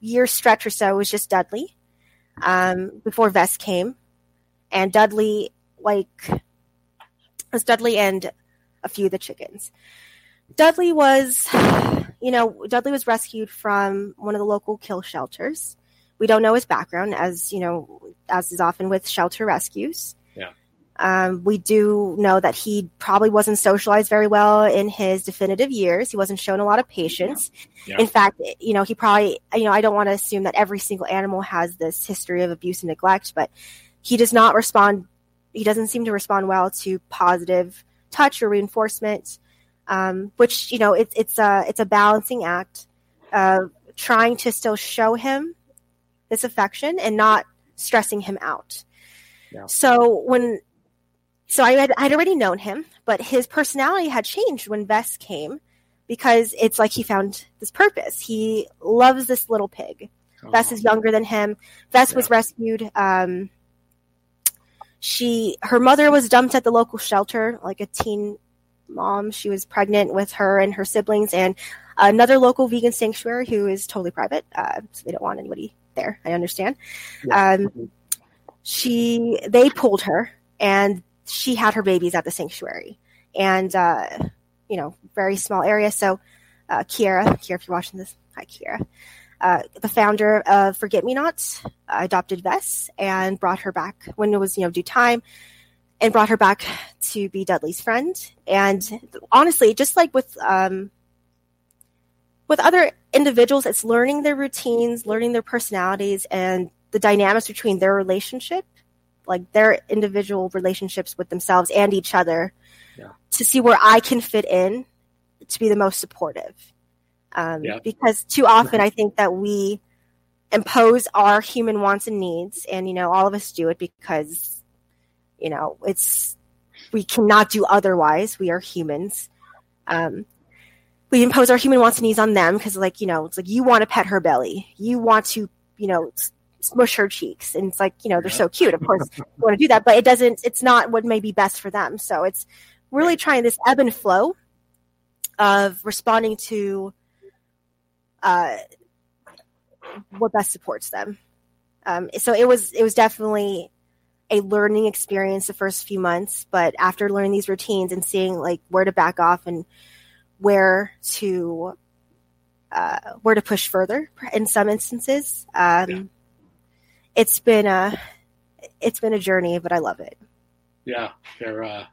year stretch or so, it was just Dudley um, before Vess came, and Dudley like it was Dudley and a few of the chickens. Dudley was, you know, Dudley was rescued from one of the local kill shelters. We don't know his background, as you know, as is often with shelter rescues. Yeah. Um, we do know that he probably wasn't socialized very well in his definitive years. He wasn't shown a lot of patience. Yeah. Yeah. In fact, you know, he probably, you know, I don't want to assume that every single animal has this history of abuse and neglect, but he does not respond. He doesn't seem to respond well to positive touch or reinforcement, um, which, you know, it, it's a, it's a balancing act of trying to still show him this affection and not stressing him out. Yeah. So when, So I had I'd already known him, but his personality had changed when Vess came because it's like he found this purpose. He loves this little pig. Oh. Vess is younger than him. Vess yeah. was rescued. Um, she her mother was dumped at the local shelter, like a teen mom. She was pregnant with her and her siblings and another local vegan sanctuary who is totally private. Uh, so they don't want anybody there. I understand. Yeah. Um, she they pulled her and she had her babies at the sanctuary and, uh, you know, very small area. So uh, Kiera, Kiera, if you're watching this, hi, Kiera, uh, the founder of Forget-Me-Not, uh, adopted Vess and brought her back when it was, you know, due time and brought her back to be Dudley's friend. And honestly, just like with um, with other individuals, it's learning their routines, learning their personalities and the dynamics between their relationship, like their individual relationships with themselves and each other yeah. to see where I can fit in to be the most supportive. Um, yeah. Because too often I think that we impose our human wants and needs and, you know, all of us do it because, you know, it's, we cannot do otherwise. We are humans. Um, we impose our human wants and needs on them because like, you know, it's like you want to pet her belly. You want to, you know, smush her cheeks and it's like, you know, they're yeah. so cute, of course you want to do that, but it doesn't, it's not what may be best for them. So it's really trying this ebb and flow of responding to uh what best supports them. Um so it was it was definitely a learning experience the first few months, but after learning these routines and seeing like where to back off and where to uh where to push further in some instances, um yeah. It's been a, it's been a journey, but I love it. Yeah, they're uh,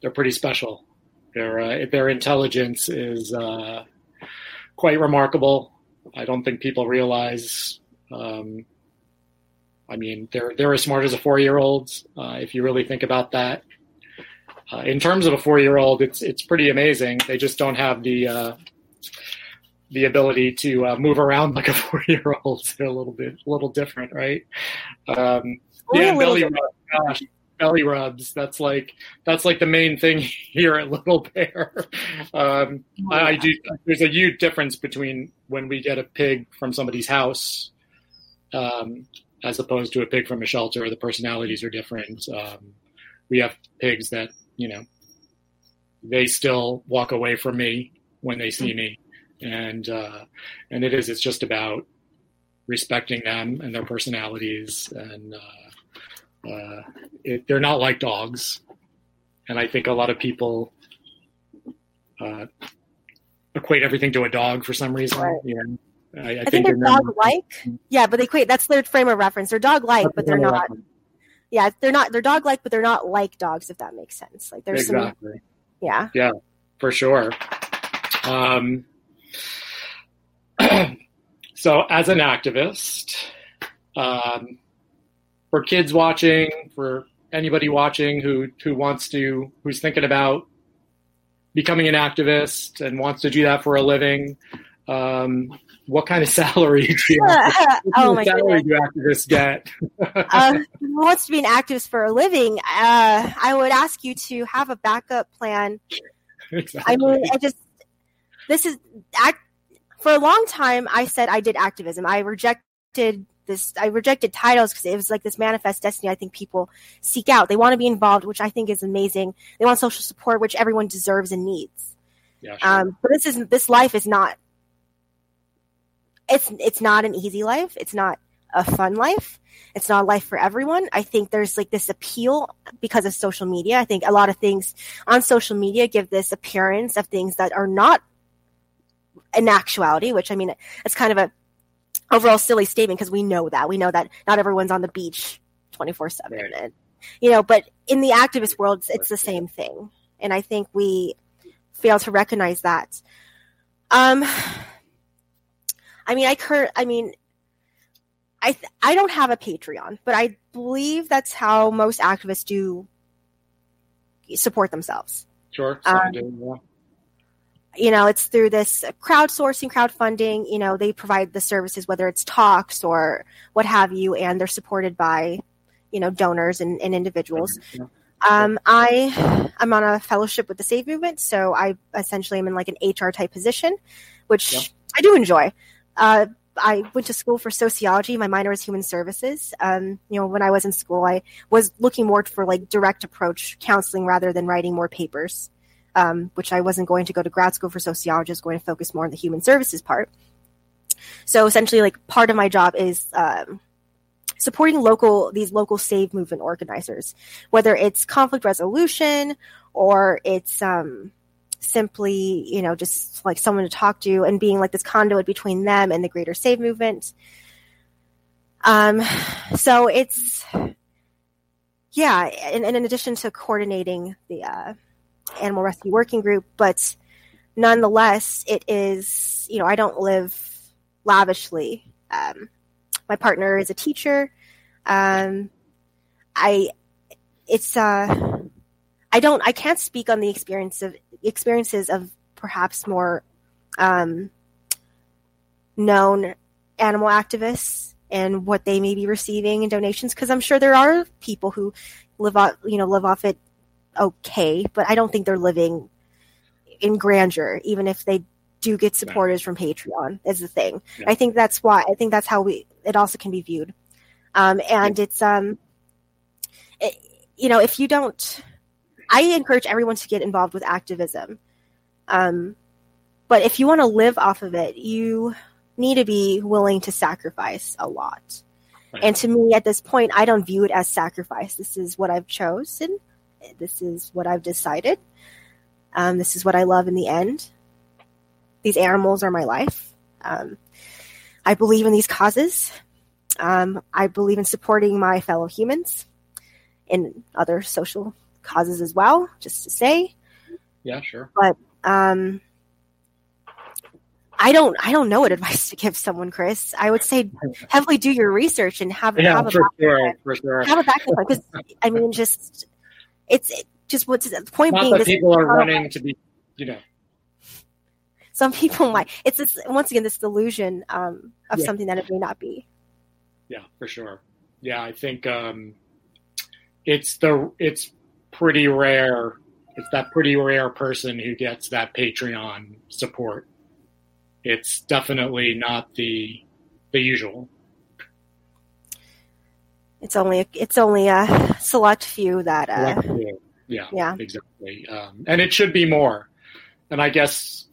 they're pretty special. Their uh, their intelligence is uh, quite remarkable. I don't think people realize. Um, I mean, they're they're as smart as a four-year-old uh, if you really think about that. Uh, in terms of a four-year-old, it's it's pretty amazing. They just don't have the uh, the ability to uh, move around like a four-year-old. They're a little bit, a little different, right? Um, yeah, belly rubs, gosh, belly rubs. That's like, that's like the main thing here at Little Bear. Um, oh, yeah. I do. There's a huge difference between when we get a pig from somebody's house, um, as opposed to a pig from a shelter. The personalities are different. Um, we have pigs that, you know, they still walk away from me when they see me. And uh, and it is, it's just about respecting them and their personalities. And uh, uh, it, they're not like dogs. And I think a lot of people uh, equate everything to a dog for some reason. Right. Yeah. I, I, I think, think they're, they're dog-like. Not... Yeah, but they equate, that's their frame of reference. They're dog-like, that's but they're not. Reference. Yeah, they're not, they're dog-like, but they're not like dogs, if that makes sense. Like there's exactly. Some, yeah. Yeah, for sure. Um. So as an activist, um, for kids watching, for anybody watching who, who wants to, who's thinking about becoming an activist and wants to do that for a living, um, what kind of salary do you, have, oh my salary do activists get? uh, who wants to be an activist for a living? Uh, I would ask you to have a backup plan. Exactly. I mean, I just, This is act, for a long time. I said I did activism. I rejected this. I rejected titles because it was like this manifest destiny. I think people seek out. They want to be involved, which I think is amazing. They want social support, which everyone deserves and needs. Yeah, sure. um, but this is this life is not. It's it's not an easy life. It's not a fun life. It's not a life for everyone. I think there's like this appeal because of social media. I think a lot of things on social media give this appearance of things that are not. In actuality, which I mean, it's kind of a overall silly statement because we know that we know that not everyone's on the beach twenty-four seven, and you know, but in the activist world, it's the same thing. And I think we fail to recognize that. Um, I mean, I cur- I mean, I th- I don't have a Patreon, but I believe that's how most activists do support themselves. Sure. Um, you know, it's through this crowdsourcing, crowdfunding. You know, they provide the services, whether it's talks or what have you, and they're supported by, you know, donors and, and individuals. Yeah. Um, I, I'm on a fellowship with the Save Movement, so I essentially am in like an H R type position, which yeah. I do enjoy. Uh, I went to school for sociology. My minor is human services. Um, you know, when I was in school, I was looking more for like direct approach counseling rather than writing more papers, um, which I wasn't going to go to grad school for sociology. I was going to focus more on the human services part. So essentially, like part of my job is, um, supporting local these local Save Movement organizers, whether it's conflict resolution or it's um, simply, you know, just like someone to talk to and being like this conduit between them and the greater Save Movement. Um, so it's, yeah, and, and in addition to coordinating the uh, Animal Rescue Working Group, but nonetheless, it is, you know, I don't live lavishly. Um, My partner is a teacher. Um, I, it's, uh, I don't, I can't speak on the experience of experiences of perhaps more um, known animal activists and what they may be receiving in donations, because I'm sure there are people who live off, you know, live off it okay, but I don't think they're living in grandeur, even if they do get supporters right. from Patreon is the thing. Yeah. I think that's why, I think that's how we, it also can be viewed. Um, and yeah. it's, um, it, you know, if you don't, I encourage everyone to get involved with activism. Um, but if you want to live off of it, you need to be willing to sacrifice a lot. Right. And to me at this point, I don't view it as sacrifice. This is what I've chosen. This is what I've decided. Um, this is what I love in the end. These animals are my life. Um, I believe in these causes. Um, I believe in supporting my fellow humans and other social causes as well, just to say. Yeah, sure. But um, I don't I don't know what advice to give someone, Chris. I would say heavily do your research and have, yeah, have, a, sure, back for sure. have a back of it. Because, I mean, just, it's it, just what's the point Not being. Not that people are running to be, you know. Some people might. It's this, once again, this delusion um, of yeah. something that it may not be. Yeah, for sure. Yeah, I think um, it's the it's pretty rare. It's that pretty rare person who gets that Patreon support. It's definitely not the the usual. It's only it's only a select few that. Uh, select few. Yeah, yeah, exactly. Um, and it should be more. And I guess.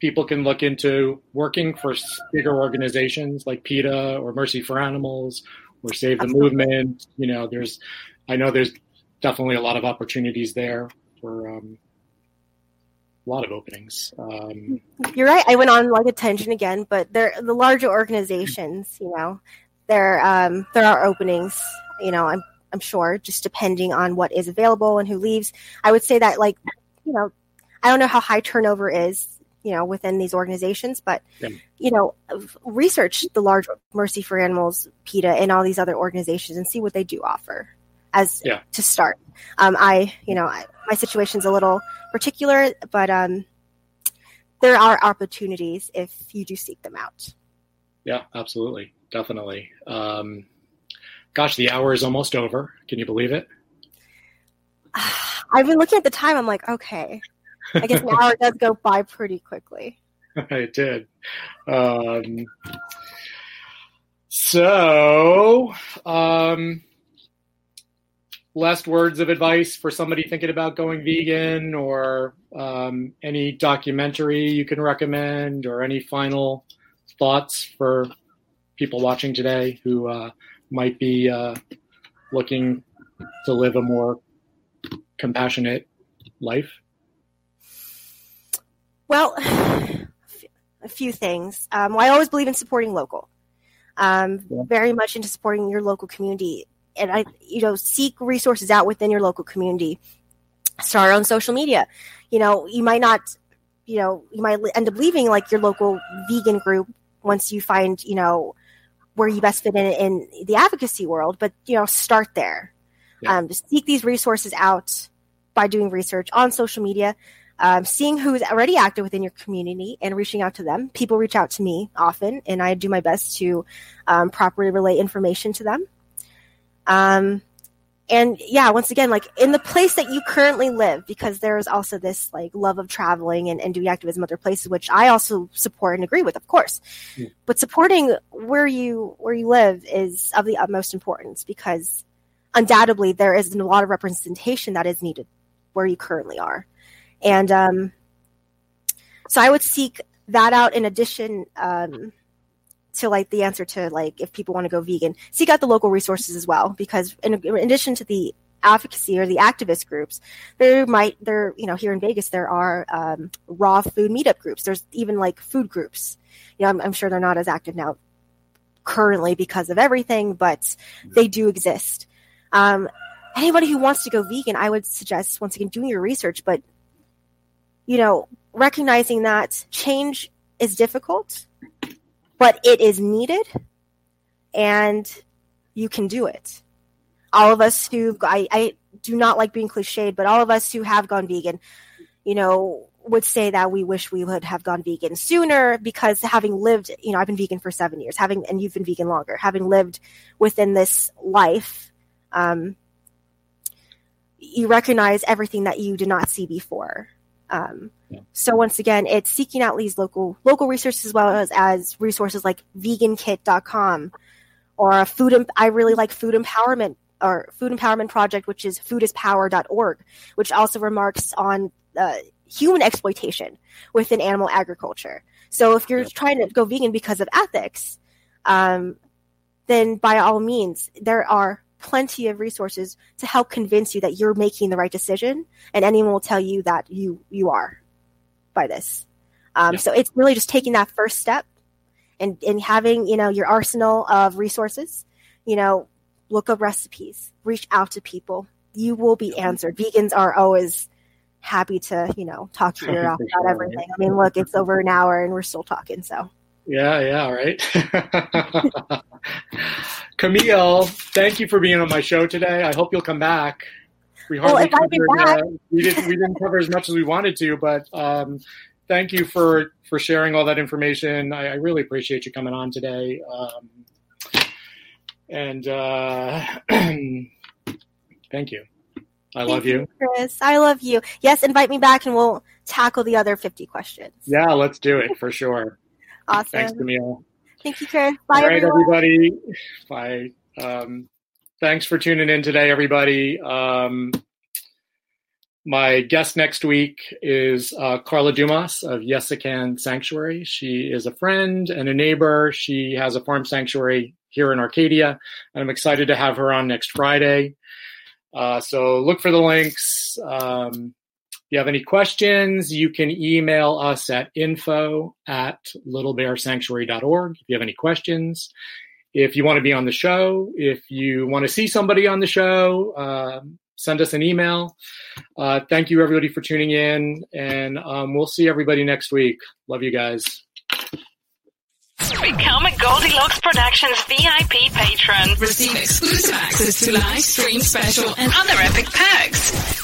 People can look into working for bigger organizations like PETA or Mercy for Animals or Save the Absolutely. Movement. You know, there's, I know there's definitely a lot of opportunities there for um, a lot of openings. Um, You're right. I went on like a tangent again, but they're the larger organizations. You know, there um, there are openings. You know, I'm I'm sure just depending on what is available and who leaves. I would say that like, you know, I don't know how high turnover is. You know, within these organizations, but, yeah. you know, research the large Mercy for Animals, PETA, and all these other organizations and see what they do offer as yeah. to start. Um, I, you know, I, my situation's a little particular, but um, there are opportunities if you do seek them out. Yeah, absolutely. Definitely. Um, gosh, the hour is almost over. Can you believe it? I've been looking at the time. I'm like, okay. I guess an hour does go by pretty quickly. It did. Um, so, um, last words of advice for somebody thinking about going vegan or um, any documentary you can recommend or any final thoughts for people watching today who uh, might be uh, looking to live a more compassionate life? Well, a few things. Um, well, I always believe in supporting local. Um, yeah. Very much into supporting your local community. and I, you know, seek resources out within your local community. Start on social media. You know, you might not, you know, you might end up leaving like your local vegan group once you find, you know, where you best fit in in the advocacy world, but, you know, start there. Yeah. Um, seek these resources out by doing research on social media, um, seeing who's already active within your community and reaching out to them. People reach out to me often, and I do my best to um, properly relay information to them. Um, and yeah, once again, like in the place that you currently live, because there is also this like love of traveling and, and doing activism in other places, which I also support and agree with, of course. Yeah. But supporting where you where you live is of the utmost importance, because undoubtedly there is a lot of representation that is needed where you currently are. And um, so I would seek that out in addition um, to like the answer to like if people want to go vegan, seek out the local resources as well, because in, in addition to the advocacy or the activist groups, there might there you know here in Vegas there are um, raw food meetup groups. There's even like food groups. You know, I'm, I'm sure they're not as active now currently because of everything, but they do exist. Um, anybody who wants to go vegan, I would suggest once again doing your research, but you know, recognizing that change is difficult, but it is needed, and you can do it. All of us who I, I do not like being cliched, but all of us who have gone vegan, you know, would say that we wish we would have gone vegan sooner, because having lived, you know, I've been vegan for seven years, having and you've been vegan longer, having lived within this life, um, you recognize everything that you did not see before. Um, yeah. So once again, it's seeking out these local local resources as well as, as resources like vegan kit dot com or a food. Em- I really like Food Empowerment or Food Empowerment Project, which is food is power dot org, which also remarks on uh, human exploitation within animal agriculture. So if you're yeah. trying to go vegan because of ethics, um, then by all means, there are plenty of resources to help convince you that you're making the right decision, and anyone will tell you that you you are by this. Um, yeah. So it's really just taking that first step and, and having, you know, your arsenal of resources, you know, look up recipes, reach out to people. You will be answered. Vegans are always happy to, you know, talk to you off about everything. I mean, look, it's over an hour and we're still talking, so. Yeah, yeah, right. Camille, thank you for being on my show today. I hope you'll come back. We hardly well, covered, back. Uh, we didn't we didn't cover as much as we wanted to, but um, thank you for, for sharing all that information. I, I really appreciate you coming on today. Um, and uh, thank you. I love you. you. Chris, I love you. Yes, invite me back and we'll tackle the other fifty questions. Yeah, let's do it for sure. Awesome. Thanks, Camille. Thank you, Chris. Bye, All right, everyone. everybody. Bye. Um, thanks for tuning in today, everybody. Um, my guest next week is uh, Carla Dumas of Yesican Sanctuary. She is a friend and a neighbor. She has a farm sanctuary here in Arcadia, and I'm excited to have her on next Friday. Uh, so look for the links. Um, If you have any questions, you can email us at info at littlebearsanctuary dot org if you have any questions. If you want to be on the show, if you want to see somebody on the show, uh, send us an email. Uh, thank you, everybody, for tuning in, and um, we'll see everybody next week. Love you guys. Become a Goldilocks Productions V I P patron. Receive exclusive access to live stream special and other epic perks.